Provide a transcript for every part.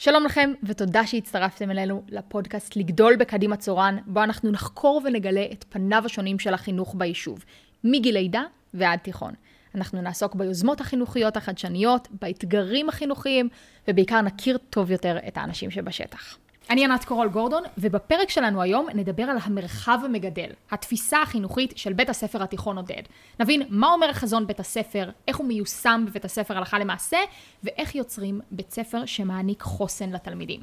שלום לכם ותודה שהצטרפתם אלינו לפודקאסט לגדול בקדימה צורן, בו אנחנו נחקור ונגלה את פניו השונים של החינוך ביישוב, מגיל לידה ועד תיכון. אנחנו נעסוק ביוזמות החינוכיות החדשניות, באתגרים החינוכיים, ובעיקר נכיר טוב יותר את האנשים שבשטח. אני ענת קורול גורדון, ובפרק שלנו היום נדבר על המרחב המגדל, התפיסה החינוכית של בית הספר התיכון עודד. נבין מה אומר חזון בית הספר, איך הוא מיושם בבית הספר הלכה למעשה, ואיך יוצרים בית ספר שמעניק חוסן לתלמידים.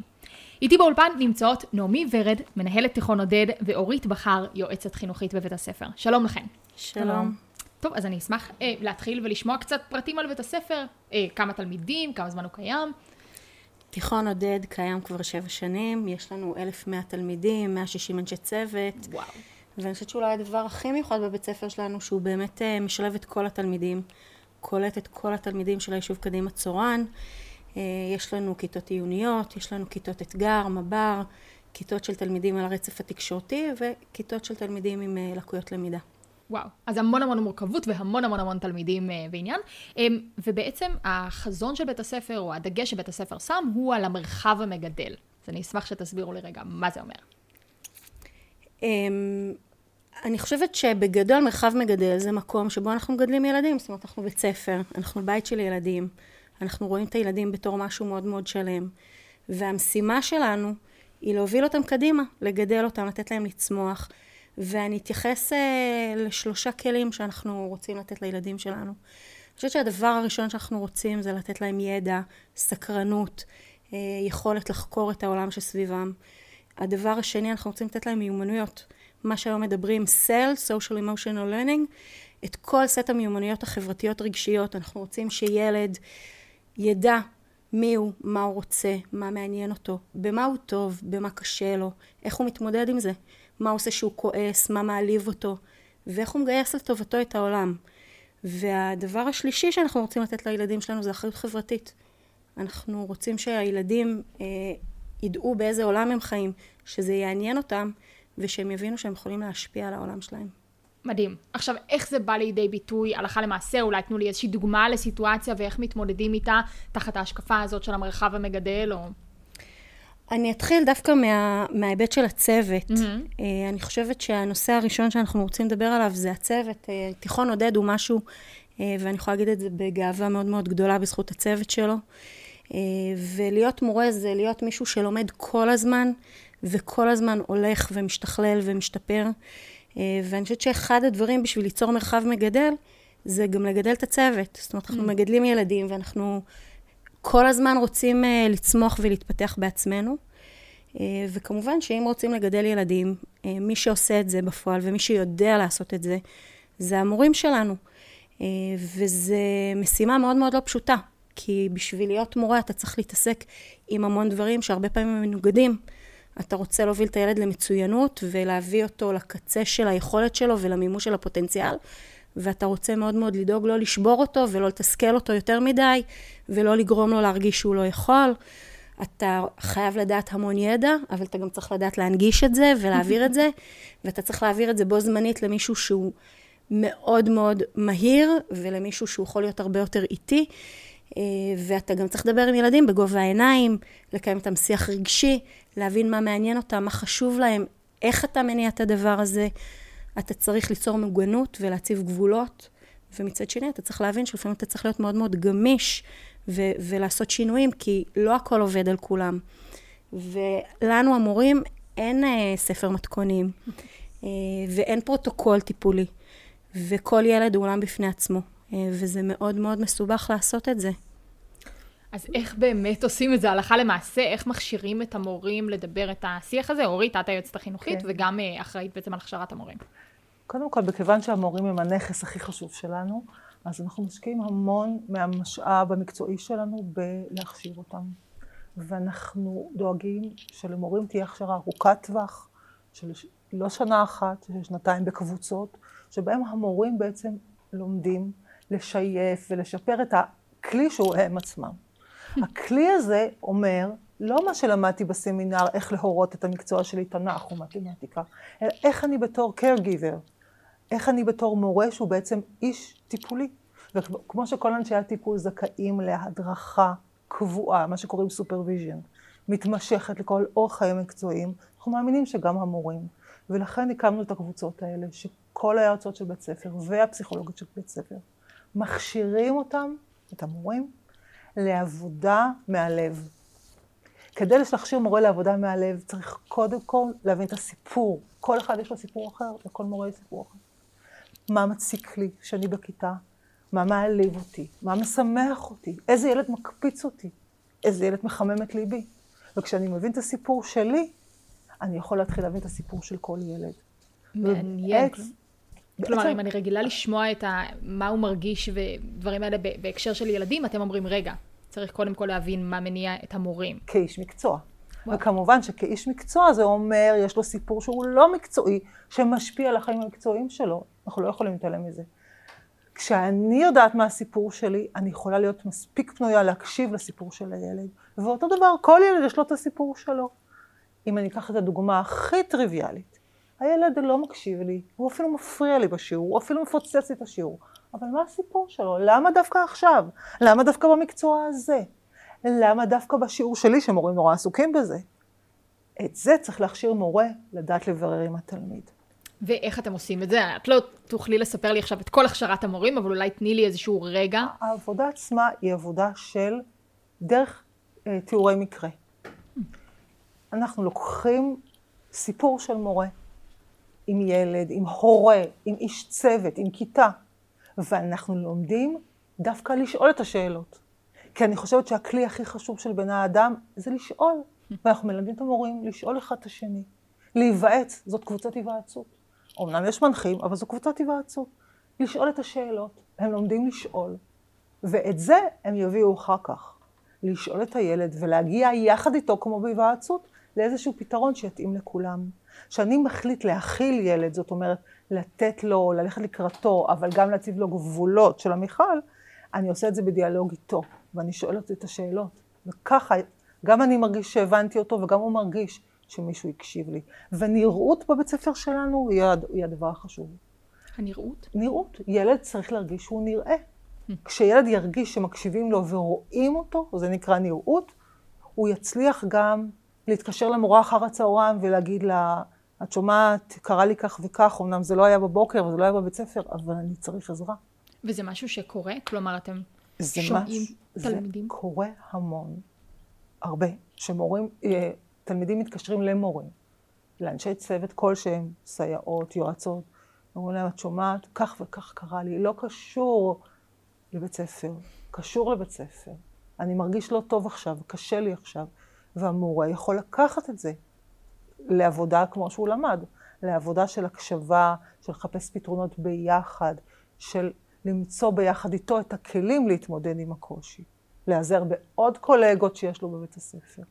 איתי באולפן נמצאות נעמי ורד, מנהלת תיכון עודד, ואורית בחר, יועצת חינוכית בבית הספר. שלום לכן. שלום. טוב, אז אני אשמח להתחיל ולשמוע קצת פרטים על בית הספר, כמה תלמידים, כמה זמן הוא קיים. תיכון עודד קיים כבר 7 שנים, יש לנו 1,100 תלמידים, 160 אנשי צוות. וואו. ואני חושבת שאולי הדבר הכי מיוחד בבית ספר שלנו, שהוא באמת משלב את כל התלמידים, קולט את כל התלמידים של היישוב קדימה צורן. יש לנו כיתות עיוניות, יש לנו כיתות אתגר, מב"ר, כיתות של תלמידים על הרצף התקשורתי, וכיתות של תלמידים עם לקויות למידה. וואו, אז המון המון מורכבות והמון המון המון תלמידים בעניין, ובעצם החזון של בית הספר או הדגש שבית הספר שם הוא על המרחב המגדל. אז אני אשמח שתסבירו לי רגע מה זה אומר. אני חושבת שבגדול מרחב מגדל זה מקום שבו אנחנו מגדלים ילדים, זאת אומרת אנחנו בית ספר, אנחנו בית של ילדים, אנחנו רואים את הילדים בתור משהו מאוד מאוד שלם, והמשימה שלנו היא להוביל אותם קדימה, לגדל אותם, לתת להם לצמוח, ואני אתייחס ל3 כלים שאנחנו רוצים לתת לילדים שלנו. אני חושבת שהדבר הראשון שאנחנו רוצים זה לתת להם ידע, סקרנות, יכולת לחקור את העולם שסביבם. הדבר השני, אנחנו רוצים לתת להם מיומנויות. מה שהיום מדברים, SEL, Social Emotional Learning, את כל סט המיומנויות החברתיות רגשיות. אנחנו רוצים שילד ידע מי הוא, מה הוא רוצה, מה מעניין אותו, במה הוא טוב, במה קשה לו, איך הוא מתמודד עם זה. מה הוא עושה שהוא כועס, מה מעליב אותו, ואיך הוא מגייס לטובתו את העולם. והדבר השלישי שאנחנו רוצים לתת לילדים שלנו זה אחריות חברתית. אנחנו רוצים שהילדים ידעו באיזה עולם הם חיים, שזה יעניין אותם, ושהם יבינו שהם יכולים להשפיע על העולם שלהם. מדהים. עכשיו, איך זה בא לידי ביטוי הלכה למעשה? אולי תנו לי איזושהי דוגמה לסיטואציה ואיך מתמודדים איתה תחת ההשקפה הזאת של המרחב המגדל או... אני אתחיל דווקא מההיבט של הצוות. אני חושבת שהנושא הראשון שאנחנו רוצים לדבר עליו זה הצוות. תיכון עודד הוא משהו, ואני יכולה להגיד את זה בגאווה מאוד מאוד גדולה בזכות הצוות שלו. ולהיות מורה זה להיות מישהו שלומד כל הזמן, וכל הזמן הולך ומשתכלל ומשתפר. ואני חושבת שאחד הדברים בשביל ליצור מרחב מגדל, זה גם לגדל את הצוות. זאת אומרת, אנחנו מגדלים ילדים ואנחנו... כל הזמן רוצים לצמוח ולהתפתח בעצמנו, וכמובן שאם רוצים לגדל ילדים, מי שעושה את זה בפועל ומי שיודע לעשות את זה, זה המורים שלנו. וזה משימה מאוד מאוד לא פשוטה, כי בשביל להיות מורה אתה צריך להתעסק עם המון דברים שהרבה פעמים הם מנוגדים. אתה רוצה להוביל את הילד למצוינות ולהביא אותו לקצה של היכולת שלו ולמימוש של הפוטנציאל, ואתה רוצה מאוד מאוד לדאוג לא לשבור אותו ולא לתסכל אותו יותר מדי, ולא לגרום לו להרגיש שהוא לא יכול. אתה חייב לדעת המון ידע, אבל אתה גם צריך לדעת להנגיש את זה ולהעביר את זה, ואתה צריך להעביר את זה בו זמנית למישהו שהוא מאוד מאוד מהיר, ולמישהו שהוא יכול להיות הרבה יותר איטי, ואתה גם צריך לדבר עם ילדים בגובה העיניים, לקיים איתם שיח רגשי, להבין מה מעניין אותם, מה חשוב להם, איך אתה מניע את הדבר הזה, אתה צריך ליצור מוגנות ולהציב גבולות, ומצד שני אתה צריך להבין שלפעמים אתה צריך להיות מאוד מאוד גמיש, ולעשות שינויים, כי לא הכל עובד על כולם. ולנו המורים אין ספר מתכונים, ואין פרוטוקול טיפולי, וכל ילד הוא עולם בפני עצמו, וזה מאוד מאוד מסובך לעשות את זה. אז איך באמת עושים את זה הלכה למעשה? איך מכשירים את המורים לדבר את השיח הזה? אורית, את היועצת החינוכית, כן. וגם אחראית בעצם על הכשרת המורים. קודם כל, בכיוון שהמורים הם הנכס הכי חשוב שלנו, אז אנחנו משקיעים המון מהמשאב המקצועי שלנו בלהכשיר אותם. ואנחנו דואגים שלמורים תהיה הכשרה ארוכת טווח, של לא שנה אחת, של 2 בקבוצות, שבהם המורים בעצם לומדים לשייף ולשפר את הכלי שהוא הם עצמם. הכלי הזה אומר, לא מה שלמדתי בסמינר, איך להורות את המקצוע שלי, תנ"ך או מתמטיקה, אלא איך אני בתור caregiver, איך אני בתור מורה שהוא בעצם איש טיפולי. וכמו שכל אנשי הטיפול זכאים להדרכה קבועה, מה שקוראים supervision, מתמשכת לכל אורך המקצועים, אנחנו מאמינים שגם המורים. ולכן הקמנו את הקבוצות האלה, שכל היועצות של בית ספר והפסיכולוגית של בית ספר, מכשירים אותם, את המורים, לעבודה מהלב. כדי להכשיר מורה לעבודה מהלב, צריך קודם כל להבין את הסיפור. כל אחד יש לו סיפור אחר, וכל מורה יש סיפור אחר. מה מציק לי שאני בכיתה? מה מעליב אותי? מה משמח אותי? איזה ילד מקפיץ אותי? איזה ילד מחמם את ליבי? וכשאני מבין את הסיפור שלי, אני יכול להתחיל להבין את הסיפור של כל ילד. מעניין. כלומר, אם אני רגילה לשמוע את מה הוא מרגיש ודברים האלה בהקשר של ילדים, אתם אומרים, רגע, צריך קודם כל להבין מה מניע את המורים. כאיש מקצוע. וכמובן שכאיש מקצוע זה אומר, יש לו סיפור שהוא לא מקצועי, שמשפיע על החיים המקצועיים שלו. אנחנו לא יכולים להתעלם מזה. כשאני יודעת מה הסיפור שלי, אני יכולה להיות מספיק פנויה להקשיב לסיפור של הילד. ואותו דבר, כל ילד יש לו את הסיפור שלו. אם אני אקח את הדוגמה הכי טריוויאלית, הילד לא מקשיב לי, הוא אפילו מפריע לי בשיעור, הוא אפילו מפוצץ לי את השיעור. אבל מה הסיפור שלו? למה דווקא עכשיו? למה דווקא במקצוע הזה? למה דווקא בשיעור שלי, שמורים נורא עסוקים בזה? את זה צריך להכשיר מורה לדעת לברר עם התלמיד. ואיך אתם עושים את זה? את לא תוכלי לספר לי עכשיו את כל הכשרת המורים, אבל אולי תני לי איזשהו רגע. העבודה עצמה היא עבודה של דרך תיאורי מקרה. אנחנו לוקחים סיפור של מורה, עם ילד, עם הורה, עם איש צוות, עם כיתה, ואנחנו לומדים דווקא לשאול את השאלות. כי אני חושבת שהכלי הכי חשוב של בן האדם זה לשאול. ואנחנו מלמדים את המורים לשאול אחד את השני. להיוועץ, זאת קבוצת היוועצות. אמנם יש מנחים, אבל זו קבוצת היוועצות. לשאול את השאלות, הם לומדים לשאול. ואת זה הם יביאו אחר כך. לשאול את הילד ולהגיע יחד איתו כמו בהיוועצות, לאיזשהו פתרון שיתאים לכולם. שאני מחליט להכיל ילד, זאת אומרת, לתת לו, ללכת לקראתו, אבל גם להציב לו גבולות של המיכל, אני עושה את זה בדיאלוג איתו, ואני שואלת את השאלות. וככה, גם אני מרגיש שהבנתי אותו, וגם הוא מרגיש שמישהו יקשיב לי. ונראות בבית ספר שלנו היא הדבר החשוב. הנראות? נראות. ילד צריך להרגיש שהוא נראה. כשילד ירגיש שמקשיבים לו ורואים אותו, זה נקרא נראות, הוא יצליח גם להתקשר למורה אחר הצהריים ולהגיד לה, את שומעת, קרה לי כך וכך, אמנם זה לא היה בבוקר וזה לא היה בבית ספר, אבל אני צריך עזרה. וזה משהו שקורה? כלומר, אתם שומעים תלמידים? זה קורה המון, הרבה, שמורים, תלמידים מתקשרים למורים, לאנשי צוות כלשהם, סייעות, יועצות, אומרים להם, את שומעת, כך וכך קרה לי, לא קשור לבית ספר, קשור לבית ספר. אני מרגיש לא טוב עכשיו, קשה לי עכשיו. והמורה יכול לקחת את זה לעבודה כמו שהוא למד, לעבודה של הקשבה, של לחפש פתרונות ביחד, של למצוא ביחד איתו את הכלים להתמודד עם הקושי, לעזר בעוד קולגות שיש לו בבית הספר.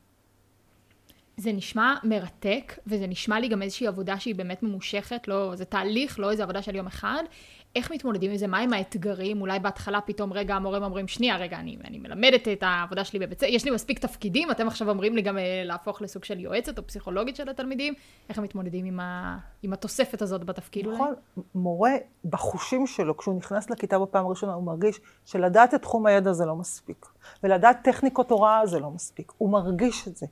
זה נשמע מרתק, וזה נשמע לי גם איזושהי עבודה שהיא באמת ממושכת, לא, זה תהליך, לא איזו עבודה של יום אחד. איך מתמודדים עם זה? מה עם האתגרים? אולי בהתחלה פתאום, רגע, המורים אומרים, שנייה, רגע, אני מלמדת את העבודה שלי בבית ספר, יש לי מספיק תפקידים, אתם עכשיו אומרים לי גם להפוך לסוג של יועצת או פסיכולוגית של התלמידים. איך מתמודדים עם התוספת הזאת בתפקיד אולי? מורה, בחושים שלו, כשהוא נכנס לכיתה בפעם הראשונה, הוא מרגיש שלדעת את תחום הידע זה לא מספיק, ולדעת טכניקות הוראה זה לא מספיק. הוא מרגיש את זה.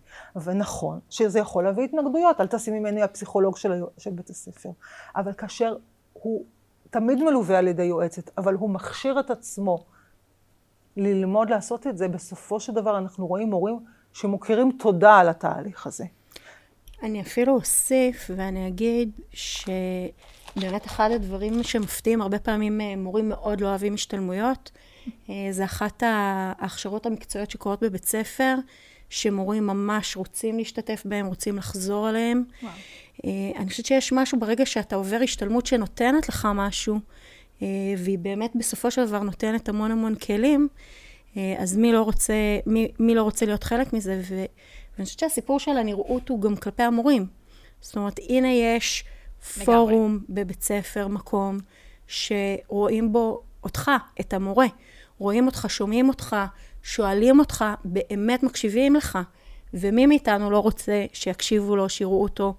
ונכון, שזה יכול להביא התנגדויות. אל תשים ממני הפסיכולוג של בית הספר. אבל כאשר הוא תמיד מלווה על ידי יועצת, אבל הוא מכשיר את עצמו ללמוד לעשות את זה. בסופו של דבר אנחנו רואים מורים שמוכרים תודה על התהליך הזה. אני אפילו אוסיף ואני אגיד שבאמת אחד הדברים שמפתיעים, הרבה פעמים מורים מאוד לא אוהבים השתלמויות, זה אחת ההכשרות המקצועיות שקורות בבית ספר, שמורים ממש רוצים להשתתף בהם, רוצים לחזור עליהם. וואו. אני חושבת שיש משהו ברגע שאתה עובר השתלמות שנותנת לך משהו, והיא באמת בסופו של דבר נותנת המון המון כלים, אז מי לא רוצה להיות חלק מזה, ואני חושבת שהסיפור של הנראות הוא גם כלפי המורים. זאת אומרת, הנה יש פורום בבית ספר, מקום, שרואים בו אותך, את המורה. רואים אותך, שומעים אותך, שואלים אותך, באמת מקשיבים לך. ומי מאיתנו לא רוצה שיקשיבו לו, שיראו אותו.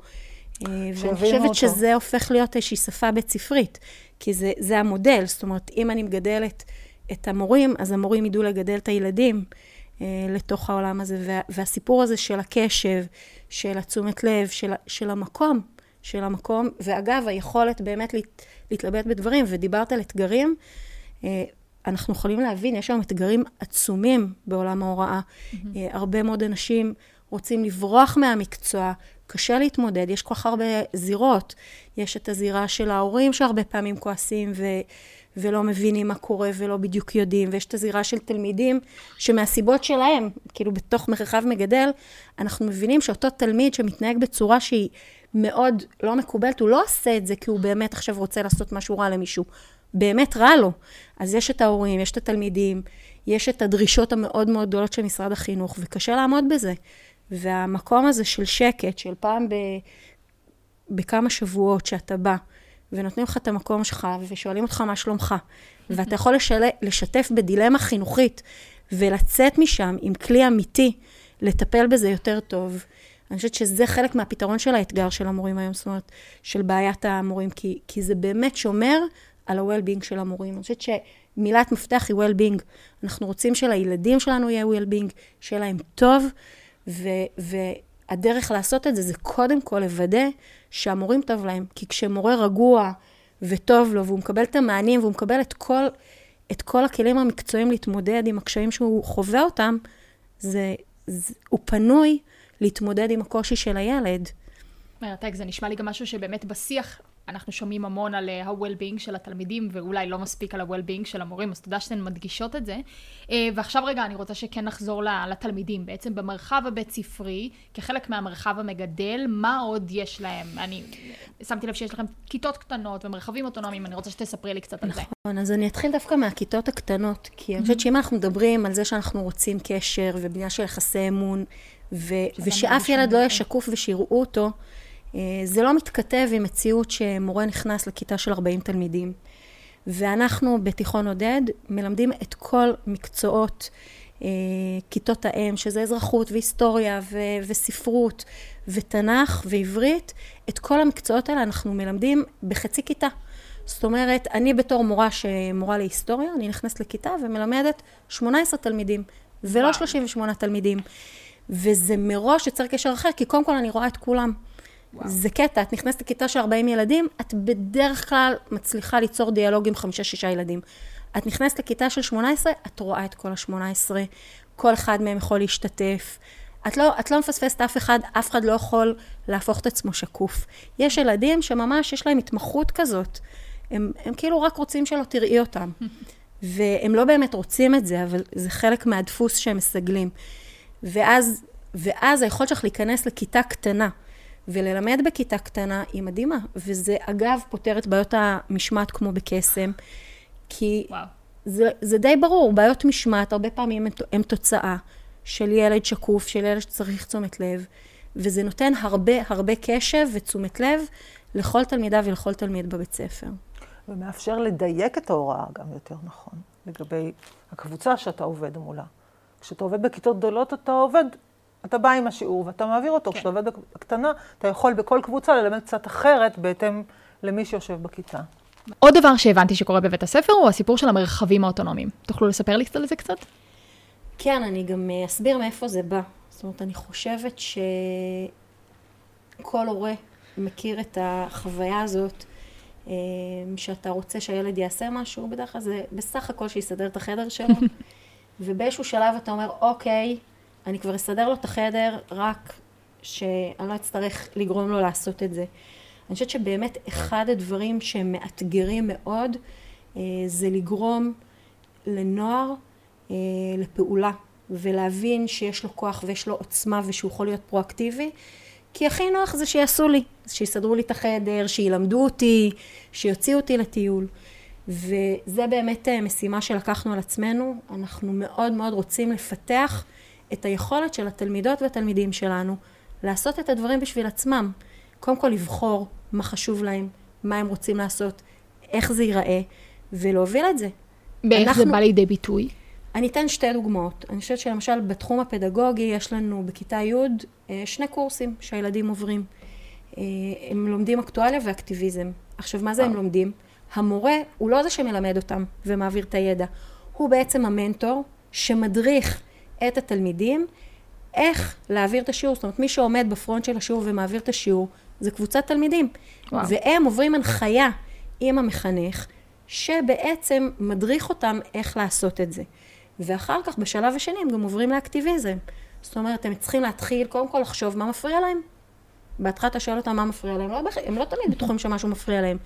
ואני חושבת שזה הופך להיות איזושהי שפה בית ספרית, כי זה המודל. זאת אומרת, אם אני מגדלת את המורים, אז המורים ידעו לגדל את הילדים. לתוך העולם הזה, והסיפור הזה של הקשב, של התשומת לב, של המקום, של המקום, ואגב, היכולת באמת להתלבט בדברים, ודיברת על אתגרים, אנחנו יכולים להבין, יש שם אתגרים עצומים בעולם ההוראה, הרבה מאוד אנשים רוצים לברוח מהמקצוע, קשה להתמודד, יש כל כך הרבה זירות, יש את הזירה של ההורים שהרבה פעמים כועסים ולא מבינים מה קורה ולא בדיוק יודעים, ויש את הזירה של תלמידים שמהסיבות שלהם, כאילו בתוך מרחב מגדל, אנחנו מבינים שאותו תלמיד שמתנהג בצורה שהיא מאוד לא מקובלת, הוא לא עושה את זה כי הוא באמת עכשיו רוצה לעשות משהו רע למישהו, באמת רע לו. אז יש את ההורים, יש את התלמידים, יש את הדרישות המאוד מאוד גדולות של משרד החינוך, וקשה לעמוד בזה. והמקום הזה של שקט, של פעם בכמה שבועות שאתה בא, ונותנים לך את המקום שלך, ושואלים אותך מה שלומך, ואתה יכול לשתף בדילמה חינוכית, ולצאת משם עם כלי אמיתי, לטפל בזה יותר טוב. אני חושבת שזה חלק מהפתרון של האתגר של המורים היום, זאת אומרת, של בעיית המורים, כי זה באמת שומר על ה-well-being של המורים. אני חושבת שמילת מפתח היא well-being. אנחנו רוצים שלילדים שלנו יהיה well-being, שלהם טוב, והדרך לעשות את זה, זה קודם כל לוודא שהמורים טוב להם, כי כשמורה רגוע וטוב לו, והוא מקבל את המענים, והוא מקבל את כל הכלים המקצועיים להתמודד עם הקשיים שהוא חווה אותם, הוא פנוי להתמודד עם הקושי של הילד. מרתק, זה נשמע לי גם משהו שבאמת בשיח, אנחנו שומעים המון על ה-well-being של התלמידים, ואולי לא מספיק על ה-well-being של המורים, אז תודה שאתן מדגישות את זה. ועכשיו רגע, אני רוצה שכן נחזור לתלמידים. בעצם במרחב הבית ספרי, כחלק מהמרחב המגדל, מה עוד יש להם? אני שמתי לב שיש לכם כיתות קטנות ומרחבים אוטונומיים, אני רוצה שתספרי לי קצת על זה. נכון, אז אני אתחיל דווקא מהכיתות הקטנות, כי אני חושבת שאם אנחנו מדברים על זה שאנחנו רוצים קשר ובנייה של יחסי אמון, ושאף ילד לא יהיה שקוף ושיראו אותו, זה לא מתכתב עם מציאות שמורה נכנס לכיתה של 40 תלמידים. ואנחנו בתיכון עודד מלמדים את כל מקצועות כיתות האם, שזה אזרחות והיסטוריה וספרות ותנ"ך ועברית. את כל המקצועות האלה אנחנו מלמדים בחצי כיתה. זאת אומרת, אני בתור מורה שמורה להיסטוריה, אני נכנסת לכיתה ומלמדת 18 תלמידים ולא 38 תלמידים. וזה מראש יוצר קשר אחר, כי קודם כל אני רואה את כולם. זה קטע, את נכנסת לכיתה של 40 ילדים, את בדרך כלל מצליחה ליצור דיאלוג עם 5-6 ילדים. את נכנסת לכיתה של 18, את רואה את כל ה-18, כל אחד מהם יכול להשתתף. את לא מפספסת אף אחד לא יכול להפוך את עצמו שקוף. יש ילדים שממש יש להם התמחות כזאת, הם כאילו רק רוצים שלא תראי אותם. והם לא באמת רוצים את זה, אבל זה חלק מהדפוס שהם מסגלים. ואז היכולת שלך להיכנס לכיתה קטנה, וללמד בכיתה קטנה היא מדהימה, וזה אגב פותר את בעיות המשמעת כמו בקסם, כי זה די ברור, בעיות משמעת הרבה פעמים הם תוצאה של ילד שקוף, של ילד שצריך תשומת לב, וזה נותן הרבה הרבה קשב ותשומת לב לכל תלמידה ולכל תלמיד בבית ספר. ומאפשר לדייק את ההוראה גם יותר נכון, לגבי הקבוצה שאתה עובד מולה. כשאתה עובד בכיתות גדולות אתה בא עם השיעור ואתה מעביר אותו, כשאתה עובד בקטנה, אתה יכול בכל קבוצה ללמד קצת אחרת בהתאם למי שיושב בכיתה. עוד דבר שהבנתי שקורה בבית הספר הוא הסיפור של המרחבים האוטונומיים. תוכלו לספר לי על זה קצת? כן, אני גם אסביר מאיפה זה בא. זאת אומרת, אני חושבת שכל הורה מכיר את החוויה הזאת, שאתה רוצה שהילד יעשה משהו, בדרך כלל זה בסך הכל שיסדר את החדר שלו, ובאיזשהו שלב אתה אומר, אוקיי, אני כבר אסדר לו את החדר, רק שאני לא אצטרך לגרום לו לעשות את זה. אני חושבת שבאמת אחד הדברים שמאתגרים מאוד, זה לגרום לנוער לפעולה, ולהבין שיש לו כוח ויש לו עוצמה ושהוא יכול להיות פרואקטיבי, כי הכי נוח זה שיעשו לי, שיסדרו לי את החדר, שילמדו אותי, שיוציאו אותי לטיול. וזה באמת משימה שלקחנו על עצמנו, אנחנו מאוד מאוד רוצים לפתח את היכולת של התלמידות והתלמידים שלנו לעשות את הדברים בשביל עצמם. קודם כל לבחור מה חשוב להם, מה הם רוצים לעשות, איך זה ייראה, ולהוביל את זה. באיך זה בא לידי ביטוי? אני אתן שתי דוגמאות. אני חושבת שלמשל בתחום הפדגוגי יש לנו בכיתה י' 2 קורסים שהילדים עוברים. הם לומדים אקטואליה ואקטיביזם. עכשיו מה זה הם לומדים? המורה הוא לא זה שמלמד אותם ומעביר את הידע. הוא בעצם המנטור שמדריך את התלמידים איך להעביר את השיעור. זאת אומרת, מי שעומד בפרונט של השיעור ומעביר את השיעור, זה קבוצת תלמידים. וואו. והם עוברים הנחיה עם המחנך, שבעצם מדריך אותם איך לעשות את זה. ואחר כך, בשלב השני, הם גם עוברים לאקטיביזם. זאת אומרת, הם צריכים להתחיל, קודם כל, לחשוב מה מפריע להם. בהתחלה אתה שואל אותם מה מפריע להם. הם לא תמיד בטוחים שמשהו מפריע להם.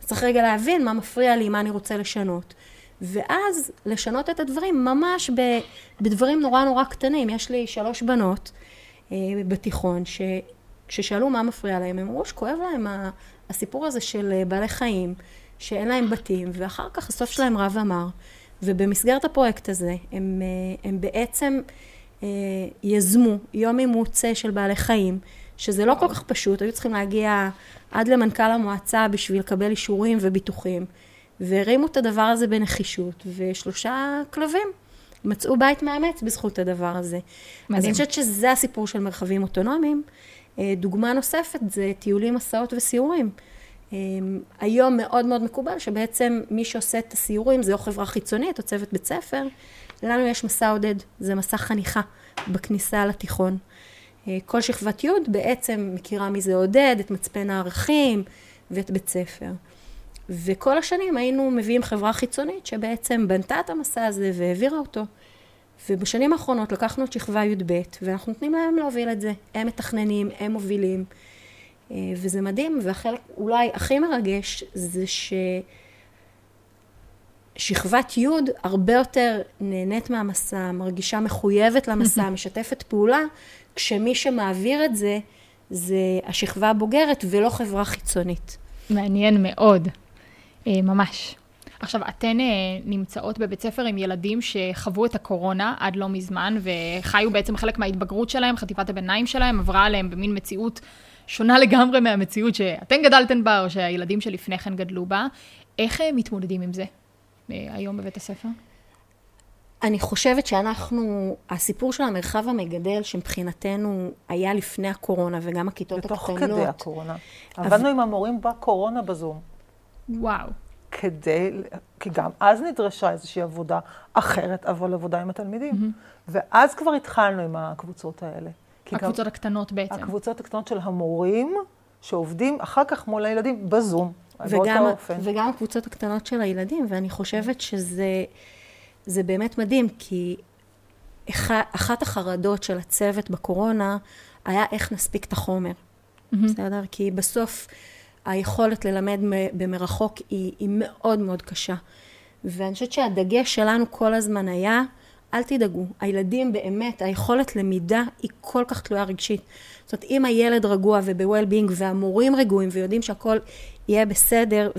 צריך רגע להבין מה מפריע לי, מה אני רוצה לשנות. ואז לשנות את הדברים ממש בדברים נורא נורא קטנים. יש לי 3 בנות בתיכון ששאלו מה מפריע להם. הם אמרו שכואב להם הסיפור הזה של בעלי חיים, שאין להם בתים, ואחר כך הסוף שלהם רב אמר. ובמסגרת הפרויקט הזה הם בעצם יזמו יום אימוצה של בעלי חיים, שזה לא כל כך פשוט, היו צריכים להגיע עד למנכ"ל המועצה בשביל לקבל אישורים וביטוחים. והרימו את הדבר הזה בנחישות, ו3 כלבים מצאו בית מאמץ בזכות הדבר הזה. מדהים. אז אני חושבת שזה הסיפור של מרחבים אוטונומיים. דוגמה נוספת זה טיולים, מסעות וסיורים. היום מאוד מאוד מקובל שבעצם מי שעושה את הסיורים זה או חברה חיצונית או צוות בית ספר. לנו יש מסע עודד, זה מסע חניכה בכניסה לתיכון. כל שכבת י' בעצם מכירה מי זה עודד, את מצפן הערכים ואת בית ספר. וכל השנים היינו מביאים חברה חיצונית שבעצם בנתה את המסע הזה והעבירה אותו. ובשנים האחרונות לקחנו את שכבה י' ב' ואנחנו נותנים להם להוביל את זה. הם מתכננים, הם מובילים. וזה מדהים, והחלק אולי הכי מרגש זה ששכבת י' הרבה יותר נהנית מהמסע, מרגישה מחויבת למסע, משתפת פעולה, כשמי שמעביר את זה, זה השכבה הבוגרת ולא חברה חיצונית. מעניין מאוד, ממש. עכשיו, אתן נמצאות בבית ספר עם ילדים שחוו את הקורונה עד לא מזמן, וחיו בעצם חלק מההתבגרות שלהם, חטיפת הביניים שלהם, עברה עליהם במין מציאות שונה לגמרי מהמציאות שאתן גדלתן בה, או שהילדים שלפני כן גדלו בה. איך הם מתמודדים עם זה היום בבית הספר? אני חושבת שאנחנו, הסיפור של המרחב המגדל, שמבחינתנו היה לפני הקורונה, וגם הכיתות הקטנות. בתוך כדי הקורונה. עבדנו עם המורים בקורונה בזום. וואו. כי גם אז נדרשה איזושהי עבודה אחרת, אבל עבודה עם התלמידים. ואז כבר התחלנו עם הקבוצות האלה. הקבוצות הקטנות בעצם. הקבוצות הקטנות של המורים, שעובדים אחר כך מול הילדים בזום. וגם הקבוצות הקטנות של הילדים, ואני חושבת שזה... זה באמת מדהים, כי אחת החרדות של הצוות בקורונה היה איך נספיק את החומר. בסדר? כי בסוף היכולת ללמד במרחוק היא מאוד מאוד קשה. ואני חושבת שהדגש שלנו כל הזמן היה, אל תדאגו, הילדים באמת, היכולת למידה היא כל כך תלויה רגשית. זאת אומרת, אם הילד רגוע וב-well-being והמורים רגועים ויודעים שהכל יהיה בסדר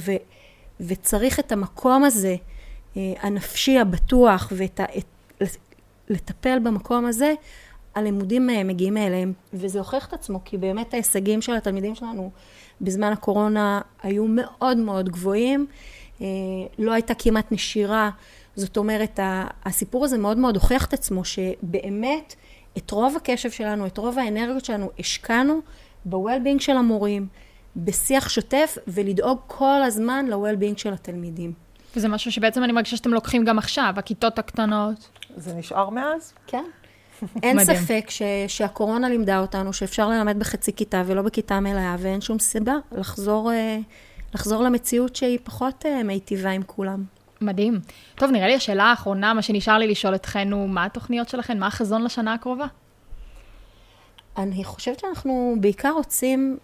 וצריך את המקום הזה, הנפשי הבטוח ולטפל במקום הזה, הלימודים מגיעים אליהם, וזה הוכיח את עצמו, כי באמת ההישגים של התלמידים שלנו בזמן הקורונה היו מאוד מאוד גבוהים, לא הייתה כמעט נשירה, זאת אומרת, הסיפור הזה מאוד מאוד הוכיח את עצמו, שבאמת את רוב הקשב שלנו, את רוב האנרגיות שלנו, השקענו ב-well-being של המורים, בשיח שוטף, ולדאוג כל הזמן ל-well-being של התלמידים. וזה משהו שבעצם אני מרגישה שאתם לוקחים גם עכשיו, הכיתות הקטנות. זה נשאר מאז? כן. אין ספק שהקורונה לימדה אותנו, שאפשר ללמד בחצי כיתה ולא בכיתה מלאה, ואין שום סיבה לחזור למציאות שהיא פחות מיטיבה עם כולם. מדהים. טוב, נראה לי השאלה האחרונה, מה שנשאר לי לשאול אתכן, הוא מה התוכניות שלכן? מה החזון לשנה הקרובה? אני חושבת שאנחנו בעיקר רוצים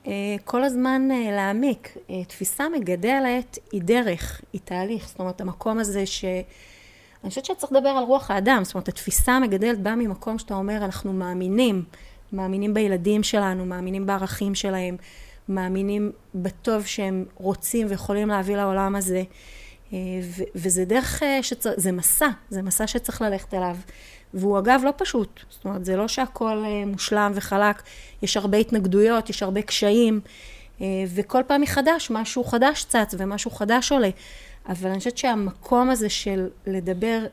כל הזמן להעמיק. תפיסה מגדלת היא דרך, היא תהליך. זאת אומרת, המקום הזה אני חושבת שצריך לדבר על רוח האדם. זאת אומרת, התפיסה המגדלת באה ממקום שאתה אומר, אנחנו מאמינים בילדים שלנו, מאמינים בערכים שלהם, מאמינים בטוב שהם רוצים ויכולים להביא לעולם הזה. וזה דרך זה מסע שצריך ללכת אליו. והוא אגב לא פשוט, זאת אומרת, זה לא שהכל מושלם וחלק, יש הרבה התנגדויות, יש הרבה קשיים, וכל פעם מחדש משהו חדש צץ ומשהו חדש עולה. אבל אני חושבת שהמקום הזה של לדבר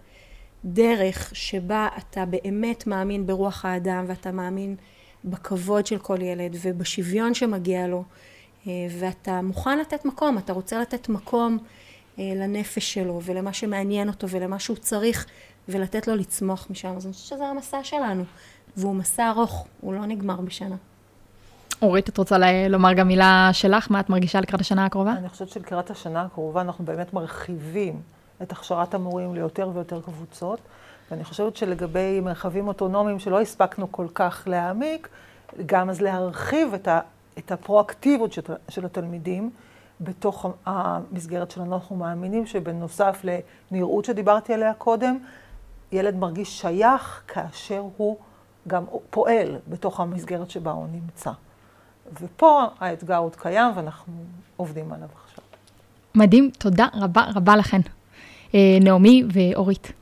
דרך שבה אתה באמת מאמין ברוח האדם, ואתה מאמין בכבוד של כל ילד ובשוויון שמגיע לו, ואתה מוכן לתת מקום, אתה רוצה לתת מקום לנפש שלו ולמה שמעניין אותו ולמה שהוא צריך, ולתת לו לצמוח משם. אז אני חושבת שזה המסע שלנו, והוא מסע ארוך, הוא לא נגמר בשנה. אורית, את רוצה לומר גם מילה שלך? מה את מרגישה לקראת השנה הקרובה? אני חושבת שלקראת השנה הקרובה אנחנו באמת מרחיבים את הכשרת המורים ליותר ויותר קבוצות, ואני חושבת שלגבי מרחבים אוטונומיים שלא הספקנו כל כך להעמיק, גם אז להרחיב את הפרואקטיביות של התלמידים בתוך המסגרת שלנו. אנחנו מאמינים שבנוסף לנראות שדיברתי עליה קודם, ילד מרגיש שייך כאשר הוא גם פועל בתוך המסגרת שבה הוא נמצא. ופה האתגר עוד קיים ואנחנו עובדים עליו עכשיו. מדהים, תודה רבה לכן, נעמי ואורית.